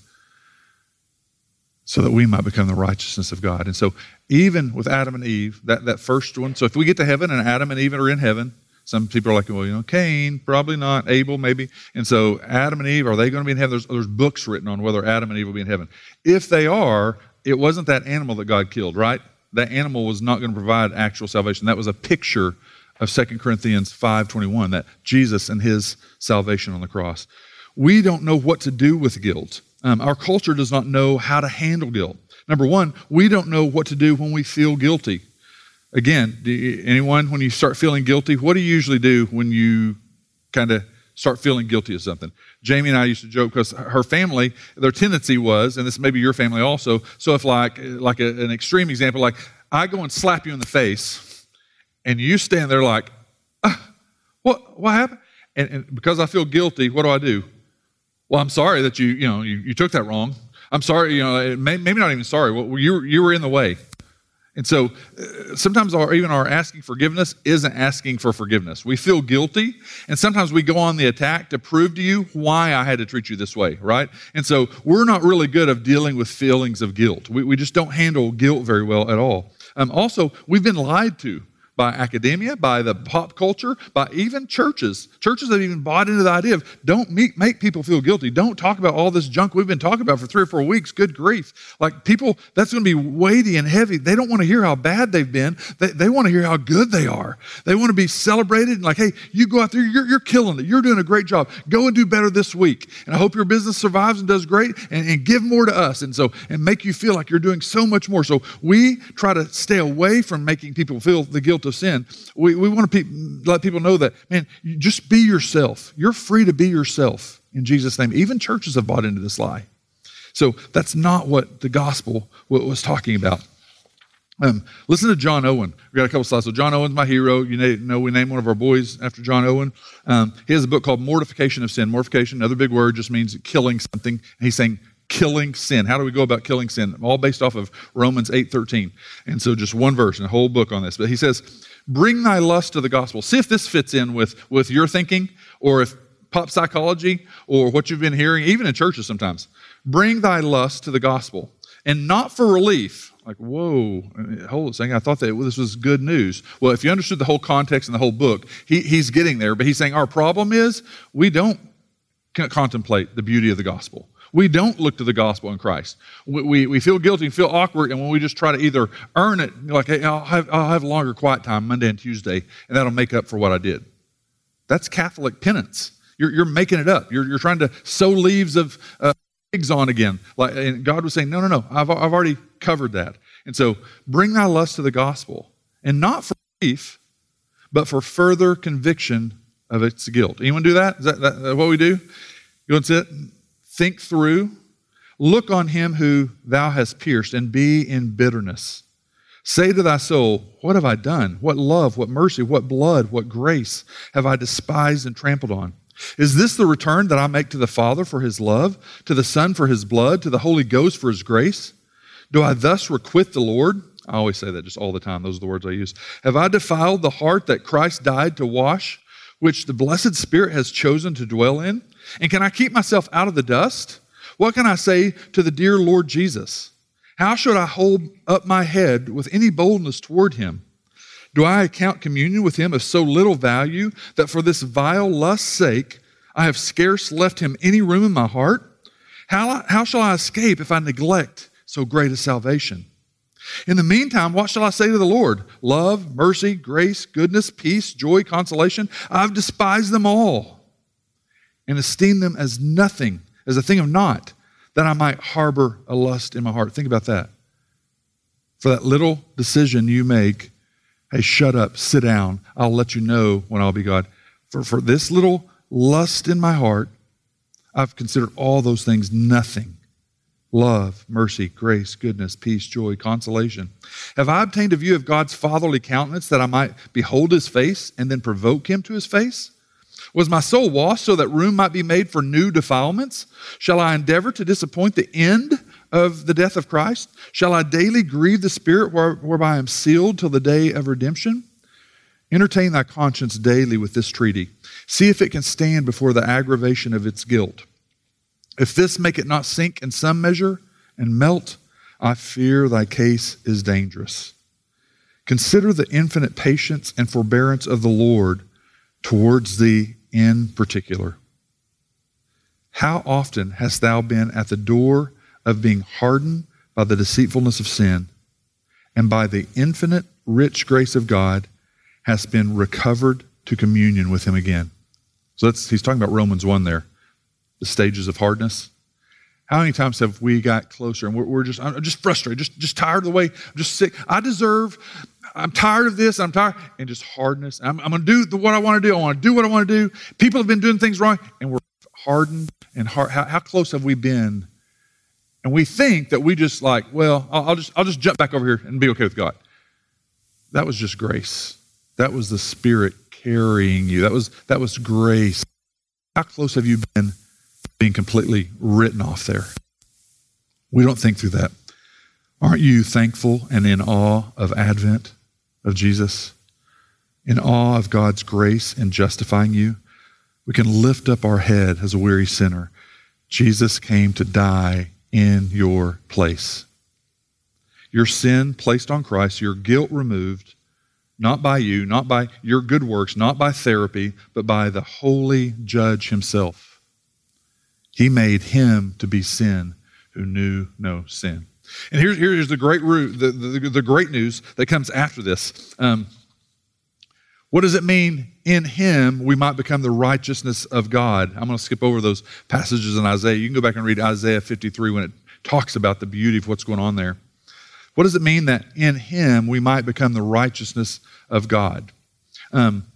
so that we might become the righteousness of God. And so even with Adam and Eve, that, that first one, so if we get to heaven and Adam and Eve are in heaven, some people are like, well, you know, Cain, probably not, Abel, maybe. And so Adam and Eve, are they going to be in heaven? There's, there's books written on whether Adam and Eve will be in heaven. If they are, it wasn't that animal that God killed, right? That animal was not going to provide actual salvation. That was a picture of Second Corinthians five twenty-one, that Jesus and his salvation on the cross. We don't know what to do with guilt. Um, our culture does not know how to handle guilt. Number one, we don't know what to do when we feel guilty. Again, do you, anyone, when you start feeling guilty, what do you usually do when you kind of start feeling guilty of something? Jamie and I used to joke because her family, their tendency was, and this may be your family also, so if like like a, an extreme example, like I go and slap you in the face, and you stand there like, ah, what, what happened? And, and because I feel guilty, what do I do? Well, I'm sorry that you, you know, you, you took that wrong. I'm sorry, you know, may, maybe not even sorry. Well, you, you were in the way. And so uh, sometimes our, even our asking forgiveness isn't asking for forgiveness. We feel guilty, and sometimes we go on the attack to prove to you why I had to treat you this way, right? And so we're not really good at dealing with feelings of guilt. We, we just don't handle guilt very well at all. Um, also, we've been lied to by academia, by the pop culture, by even churches. Churches that even bought into the idea of don't make, make people feel guilty. Don't talk about all this junk we've been talking about for three or four weeks. Good grief. Like people, that's going to be weighty and heavy. They don't want to hear how bad they've been. They, they want to hear how good they are. They want to be celebrated and like, hey, you go out there, you're, you're killing it. You're doing a great job. Go and do better this week. And I hope your business survives and does great and, and give more to us. And so, and make you feel like you're doing so much more. So we try to stay away from making people feel the guilt of sin. We, we want to pe- let people know that, man, you just be yourself. You're free to be yourself in Jesus' name. Even churches have bought into this lie. So that's not what the gospel what was talking about. Um, listen to John Owen. We've got a couple slides. So John Owen's my hero. You know, we named one of our boys after John Owen. Um, he has a book called Mortification of Sin. Mortification, another big word, just means killing something. And he's saying, killing sin. How do we go about killing sin? All based off of Romans eight thirteen. And so just one verse and a whole book on this. But he says, bring thy lust to the gospel. See if this fits in with, with your thinking or if pop psychology or what you've been hearing, even in churches sometimes. Bring thy lust to the gospel and not for relief. Like, whoa, hold a second. I thought that this was good news. Well, if you understood the whole context and the whole book, he, he's getting there. But he's saying our problem is we don't contemplate the beauty of the gospel. We don't look to the gospel in Christ. We, we, we feel guilty and feel awkward, and when we just try to either earn it, like, hey, I'll have, I'll have a longer quiet time Monday and Tuesday, and that'll make up for what I did. That's Catholic penance. You're, you're making it up. You're, you're trying to sow leaves of uh, figs on again. Like, and God was saying, no, no, no, I've, I've already covered that. And so bring thy lust to the gospel, and not for relief, but for further conviction of its guilt. Anyone do that? Is that, that, that what we do? You want to sit? Think through Look on him who thou hast pierced, and be in bitterness. Say to thy soul, what have I done? What love, what mercy, what blood, what grace have I despised and trampled on? Is this the return that I make to the Father for his love, to the Son for his blood, to the Holy Ghost for his grace? Do I thus requite the Lord? I always say that just all the time. Those are the words I use. Have I defiled the heart that Christ died to wash, which the blessed Spirit has chosen to dwell in? And can I keep myself out of the dust? What can I say to the dear Lord Jesus? How should I hold up my head with any boldness toward him? Do I account communion with him of so little value that for this vile lust's sake I have scarce left him any room in my heart? How, how shall I escape if I neglect so great a salvation? In the meantime, what shall I say to the Lord? Love, mercy, grace, goodness, peace, joy, consolation, I've despised them all and esteemed them as nothing, as a thing of naught, that I might harbor a lust in my heart. Think about that. For that little decision you make, hey, shut up, sit down, I'll let you know when I'll be God. For, for this little lust in my heart, I've considered all those things nothing. Love, mercy, grace, goodness, peace, joy, consolation. Have I obtained a view of God's fatherly countenance that I might behold his face and then provoke him to his face? Was my soul washed so that room might be made for new defilements? Shall I endeavor to disappoint the end of the death of Christ? Shall I daily grieve the Spirit whereby I am sealed till the day of redemption? Entertain thy conscience daily with this treaty. See if it can stand before the aggravation of its guilt. If this make it not sink in some measure and melt, I fear thy case is dangerous. Consider the infinite patience and forbearance of the Lord towards thee in particular. How often hast thou been at the door of being hardened by the deceitfulness of sin, and by the infinite rich grace of God hast been recovered to communion with him again. So that's, he's talking about Romans one there. The stages of hardness. How many times have we got closer and we're, we're just, I'm just frustrated, just, just tired of the way, I'm just sick. I deserve, I'm tired of this, I'm tired, and just hardness. I'm, I'm gonna do the, what I wanna do, I wanna do what I wanna do. People have been doing things wrong and we're hardened and hard. How, how close have we been? And we think that we just like, well, I'll, I'll just, I'll just jump back over here and be okay with God. That was just grace. That was the Spirit carrying you. That was, that was grace. How close have you been being completely written off there? We don't think through that. Aren't you thankful and in awe of Advent, of Jesus? In awe of God's grace in justifying you? We can lift up our head as a weary sinner. Jesus came to die in your place. Your sin placed on Christ, your guilt removed, not by you, not by your good works, not by therapy, but by the holy judge himself. He made him to be sin who knew no sin. And here's, here's the great root, the, the, the great news that comes after this. Um, what does it mean in him we might become the righteousness of God? I'm going to skip over those passages in Isaiah. You can go back and read Isaiah fifty-three when it talks about the beauty of what's going on there. What does it mean that in him we might become the righteousness of God? Um,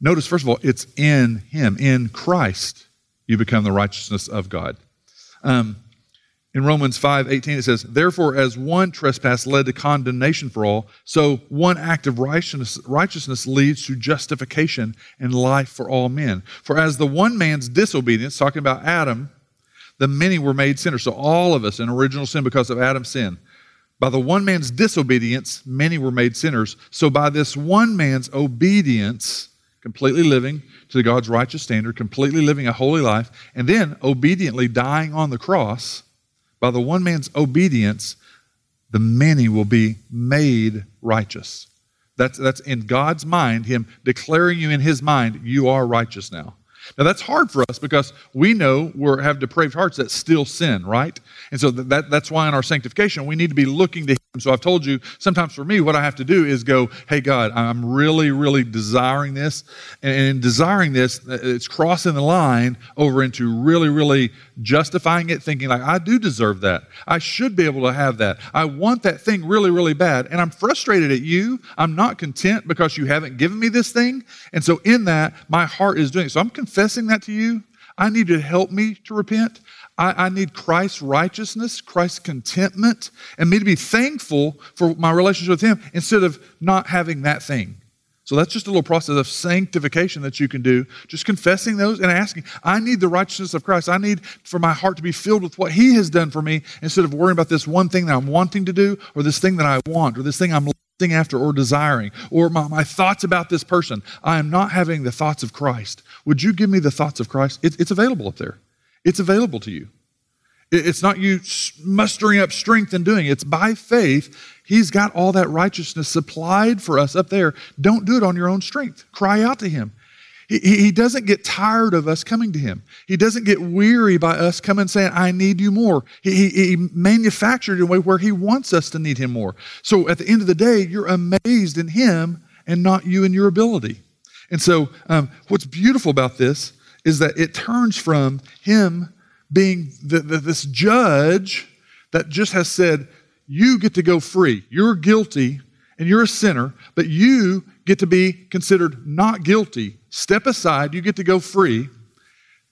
notice, first of all, it's in him, in Christ. You become the righteousness of God. Um, in Romans five eighteen, it says, therefore, as one trespass led to condemnation for all, so one act of righteousness, righteousness leads to justification and life for all men. For as the one man's disobedience, talking about Adam, the many were made sinners. So all of us in original sin because of Adam's sin. By the one man's disobedience, many were made sinners. So by this one man's obedience, completely living to God's righteous standard, completely living a holy life, and then obediently dying on the cross, by the one man's obedience, the many will be made righteous. That's, that's in God's mind, him declaring you in his mind, you are righteous now. Now that's hard for us because we know we have depraved hearts that still sin, right? And so that, that's why in our sanctification, we need to be looking to him. So I've told you, sometimes for me, what I have to do is go, hey, God, I'm really, really desiring this. And in desiring this, it's crossing the line over into really, really justifying it, thinking like, I do deserve that. I should be able to have that. I want that thing really, really bad. And I'm frustrated at you. I'm not content because you haven't given me this thing. And so in that, my heart is doing it. So I'm confessing that to you. I need to help me to repent. I, I need Christ's righteousness, Christ's contentment, and me to be thankful for my relationship with him instead of not having that thing. So that's just a little process of sanctification that you can do, just confessing those and asking, I need the righteousness of Christ. I need for my heart to be filled with what he has done for me instead of worrying about this one thing that I'm wanting to do or this thing that I want or this thing I'm lusting after or desiring or my, my thoughts about this person. I am not having the thoughts of Christ. Would you give me the thoughts of Christ? It, it's available up there. It's available to you. It, it's not you mustering up strength and doing it. It's by faith. He's got all that righteousness supplied for us up there. Don't do it on your own strength. Cry out to him. He, he doesn't get tired of us coming to him. He doesn't get weary by us coming saying, I need you more. He, he, he manufactured it in a way where he wants us to need him more. So at the end of the day, you're amazed in him and not you and your ability. And so um, what's beautiful about this is that it turns from him being the, the, this judge that just has said, you get to go free. You're guilty and you're a sinner, but you get to be considered not guilty. Step aside, you get to go free.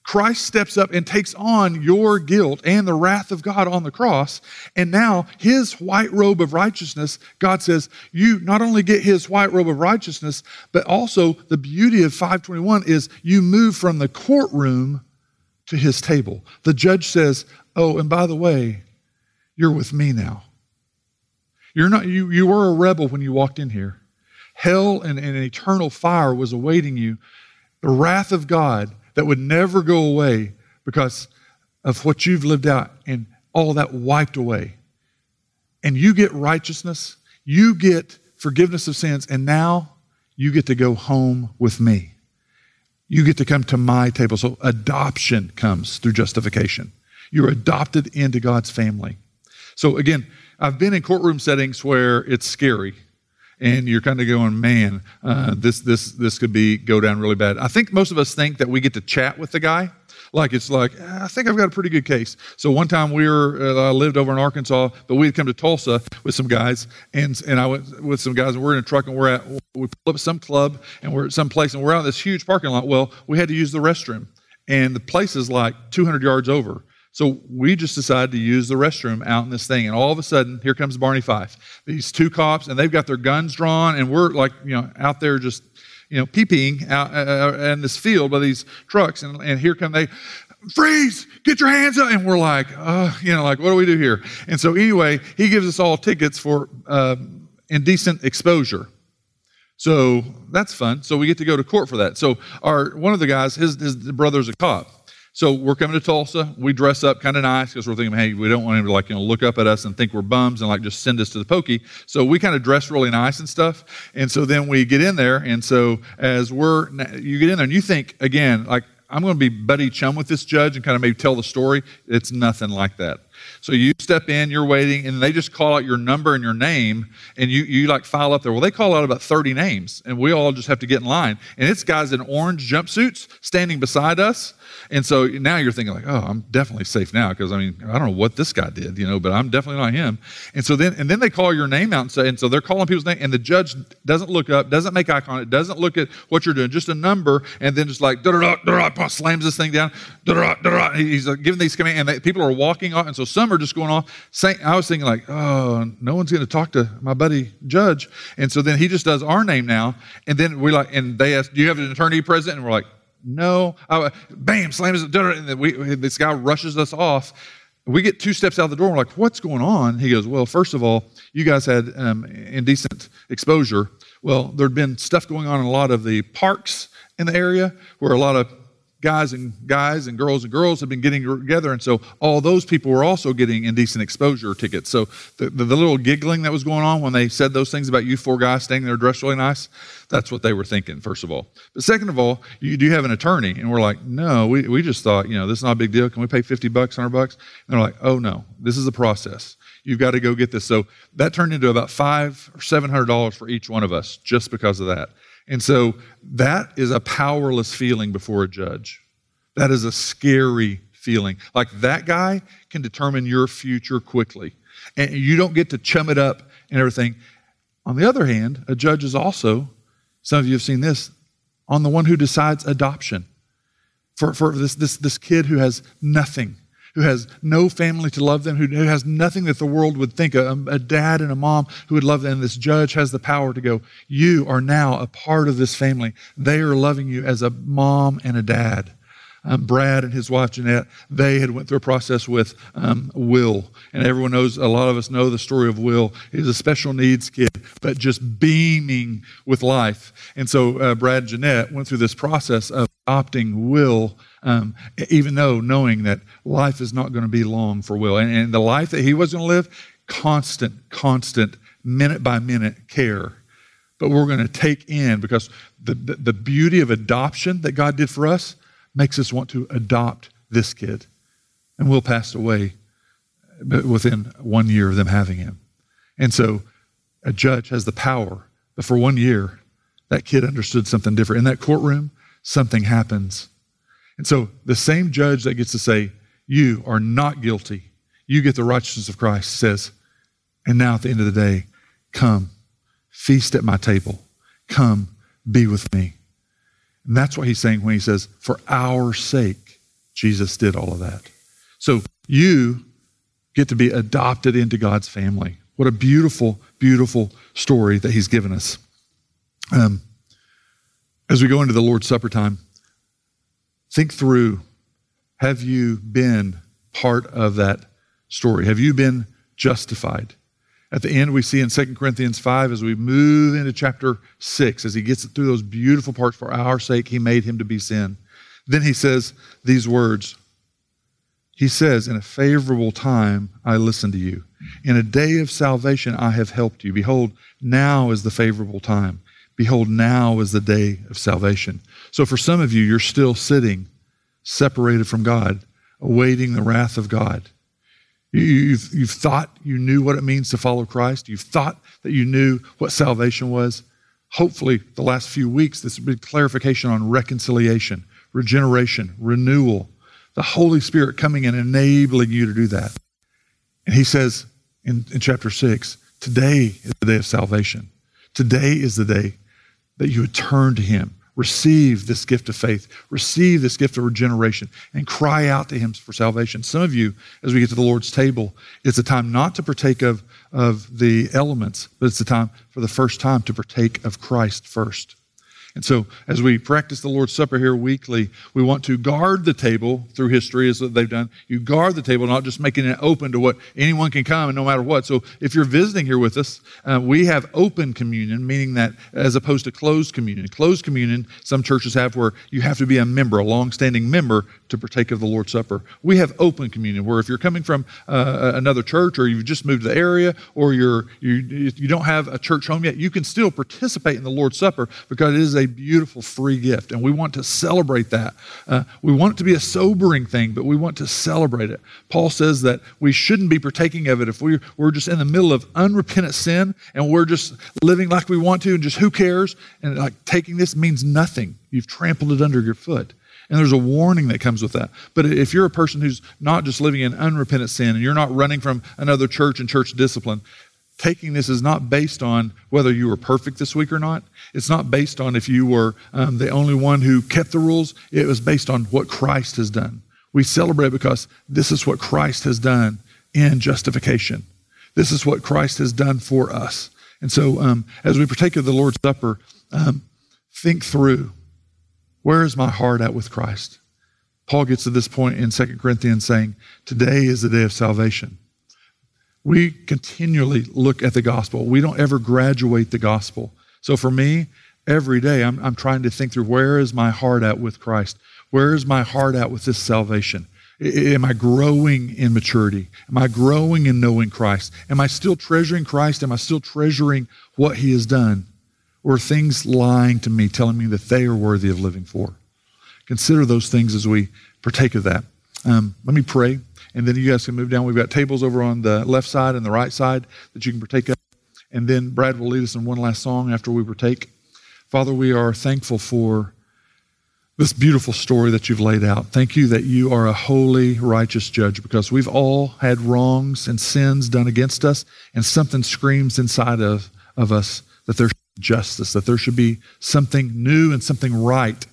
Christ steps up and takes on your guilt and the wrath of God on the cross. And now his white robe of righteousness, God says, you not only get his white robe of righteousness, but also the beauty of five twenty-one is you move from the courtroom to his table. The judge says, oh, and by the way, you're with me now. You're not, you, you were a rebel when you walked in here. Hell and, and an eternal fire was awaiting you. The wrath of God that would never go away because of what you've lived out and all that wiped away. And you get righteousness, you get forgiveness of sins, and now you get to go home with me. You get to come to my table. So adoption comes through justification. You're adopted into God's family. So again, I've been in courtroom settings where it's scary and you're kind of going, man, uh, this this this could be go down really bad. I think most of us think that we get to chat with the guy. Like it's like, I think I've got a pretty good case. So one time we were, uh, I lived over in Arkansas, but we had come to Tulsa with some guys and and I went with some guys and we're in a truck and we're at, we pull up some club and we're at some place and we're out in this huge parking lot. Well, we had to use the restroom and the place is like two hundred yards over. So we just decided to use the restroom out in this thing. And all of a sudden, here comes Barney Fife. These two cops, and they've got their guns drawn, and we're like, you know, out there just, you know, pee-peeing out uh, in this field by these trucks. And, and here come they, freeze, get your hands up. And we're like, uh, you know, like, what do we do here? And so anyway, he gives us all tickets for um, indecent exposure. So that's fun. So we get to go to court for that. So our one of the guys, his, his brother's a cop. So we're coming to Tulsa. We dress up kind of nice because we're thinking, hey, we don't want him to like, you know, look up at us and think we're bums and like just send us to the pokey. So we kind of dress really nice and stuff. And so then we get in there. And so as we're, you get in there and you think, again, like, I'm going to be buddy chum with this judge and kind of maybe tell the story. It's nothing like that. So you step in, you're waiting, and they just call out your number and your name, and you you like file up there. Well, they call out about thirty names, and we all just have to get in line. And it's guys in orange jumpsuits standing beside us. And so now you're thinking like, oh, I'm definitely safe now because, I mean, I don't know what this guy did, you know, but I'm definitely not him. And so then and then they call your name out and say, and so they're calling people's name, and the judge doesn't look up, doesn't make eye contact, doesn't look at what you're doing, just a number, and then just like, da-da-da, da-da, slams this thing down, da-da, da-da. He's like giving these commands, and they, people are walking off, and so some are just going off. I was thinking like, oh, no one's going to talk to my buddy judge. And so then he just does our name now. And then we like, and they ask, do you have an attorney present? And we're like, no. I, bam, slams it. And then we, this guy rushes us off. We get two steps out the door. And we're like, what's going on? He goes, well, first of all, you guys had um, indecent exposure. Well, there'd been stuff going on in a lot of the parks in the area where a lot of guys and guys and girls and girls have been getting together. And so all those people were also getting indecent exposure tickets. So the, the, the little giggling that was going on when they said those things about you four guys standing there dressed really nice, that's what they were thinking, first of all. But second of all, you do have an attorney. And we're like, no, we, we just thought, you know, this is not a big deal. Can we pay fifty bucks, one hundred bucks? And they're like, oh no, this is a process. You've got to go get this. So that turned into about five or seven hundred dollars for each one of us just because of that. And so that is a powerless feeling before a judge. That is a scary feeling. Like that guy can determine your future quickly. And you don't get to chum it up and everything. On the other hand, a judge is also, some of you have seen this, on the one who decides adoption. for, for this, this, this kid who has nothing, who has no family to love them, who, who has nothing that the world would think of, a, a dad and a mom who would love them. And this judge has the power to go, you are now a part of this family. They are loving you as a mom and a dad. Um, Brad and his wife, Jeanette, they had went through a process with um, Will. And everyone knows, a lot of us know the story of Will. He's a special needs kid, but just beaming with life. And so uh, Brad and Jeanette went through this process of adopting Will, um, even though knowing that life is not going to be long for Will. And, and the life that he was going to live, constant, constant, minute by minute care. But we're going to take in, because the, the, the beauty of adoption that God did for us makes us want to adopt this kid. And Will passed away within one year of them having him. And so a judge has the power, but for one year, that kid understood something different. In that courtroom, something happens. And so the same judge that gets to say, you are not guilty, you get the righteousness of Christ, says, and now at the end of the day, come, feast at my table, come, be with me. And that's what he's saying when he says, for our sake, Jesus did all of that. So you get to be adopted into God's family. What a beautiful, beautiful story that he's given us. Um, as we go into the Lord's Supper time, think through, have you been part of that story? Have you been justified? At the end, we see in Second Corinthians five, as we move into chapter six, as he gets through those beautiful parts, for our sake, he made him to be sin. Then he says these words. He says, in a favorable time, I listened to you. In a day of salvation, I have helped you. Behold, now is the favorable time. Behold, now is the day of salvation. So for some of you, you're still sitting separated from God, awaiting the wrath of God. You've, you've thought you knew what it means to follow Christ. You've thought that you knew what salvation was. Hopefully, the last few weeks, this has been clarification on reconciliation, regeneration, renewal, the Holy Spirit coming and enabling you to do that. And he says in, in chapter six, today is the day of salvation. Today is the day that you would turn to him, receive this gift of faith, receive this gift of regeneration, and cry out to him for salvation. Some of you, as we get to the Lord's table, it's a time not to partake of, of the elements, but it's a time for the first time to partake of Christ first. And so as we practice the Lord's Supper here weekly, we want to guard the table through history, as they've done. You guard the table, not just making it open to what anyone can come and no matter what. So if you're visiting here with us, uh, we have open communion, meaning that as opposed to closed communion. Closed communion, some churches have where you have to be a member, a long-standing member, to partake of the Lord's Supper. We have open communion, where if you're coming from uh, another church, or you've just moved to the area, or you're, you you don't have a church home yet, you can still participate in the Lord's Supper, because it is a a beautiful free gift, and we want to celebrate that. Uh, we want it to be a sobering thing, but we want to celebrate it. Paul says that we shouldn't be partaking of it if we're, we're just in the middle of unrepentant sin, and we're just living like we want to, and just who cares, and like taking this means nothing. You've trampled it under your foot. And there's a warning that comes with that. But if you're a person who's not just living in unrepentant sin, and you're not running from another church and church discipline, taking this is not based on whether you were perfect this week or not. It's not based on if you were um, the only one who kept the rules. It was based on what Christ has done. We celebrate because this is what Christ has done in justification. This is what Christ has done for us. And so um, as we partake of the Lord's Supper, um, think through, where is my heart at with Christ? Paul gets to this point in Second Corinthians saying, today is the day of salvation. We continually look at the gospel. We don't ever graduate the gospel. So for me, every day I'm, I'm trying to think through, where is my heart at with Christ? Where is my heart at with this salvation? I, am I growing in maturity? Am I growing in knowing Christ? Am I still treasuring Christ? Am I still treasuring what he has done? Or are things lying to me, telling me that they are worthy of living for? Consider those things as we partake of that. Um, let me pray. And then you guys can move down. We've got tables over on the left side and the right side that you can partake of. And then Brad will lead us in one last song after we partake. Father, we are thankful for this beautiful story that you've laid out. Thank you that you are a holy, righteous judge, because we've all had wrongs and sins done against us, and something screams inside of, of us that there should be justice, that there should be something new and something right.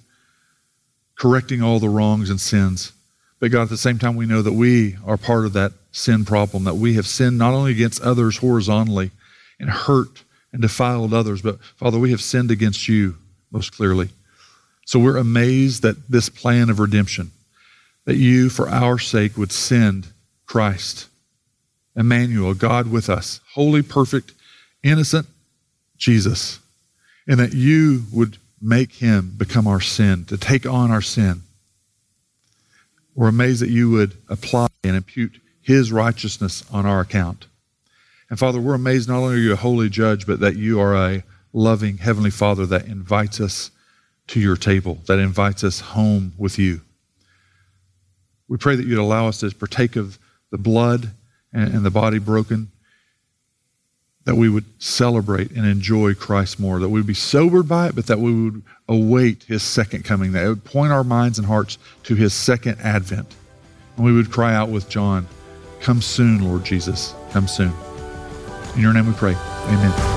correcting all the wrongs and sins. But God, at the same time, we know that we are part of that sin problem, that we have sinned not only against others horizontally and hurt and defiled others, but Father, we have sinned against you most clearly. So we're amazed that this plan of redemption, that you, for our sake, would send Christ, Emmanuel, God with us, holy, perfect, innocent Jesus, and that you would make him become our sin, to take on our sin. We're amazed that you would apply and impute his righteousness on our account. And Father, we're amazed not only are you a holy judge, but that you are a loving Heavenly Father that invites us to your table, that invites us home with you. We pray that you'd allow us to partake of the blood and, and the body broken, that we would celebrate and enjoy Christ more, that we would be sobered by it, but that we would await his second coming, that it would point our minds and hearts to his second advent. And we would cry out with John, come soon, Lord Jesus, come soon. In your name we pray, amen.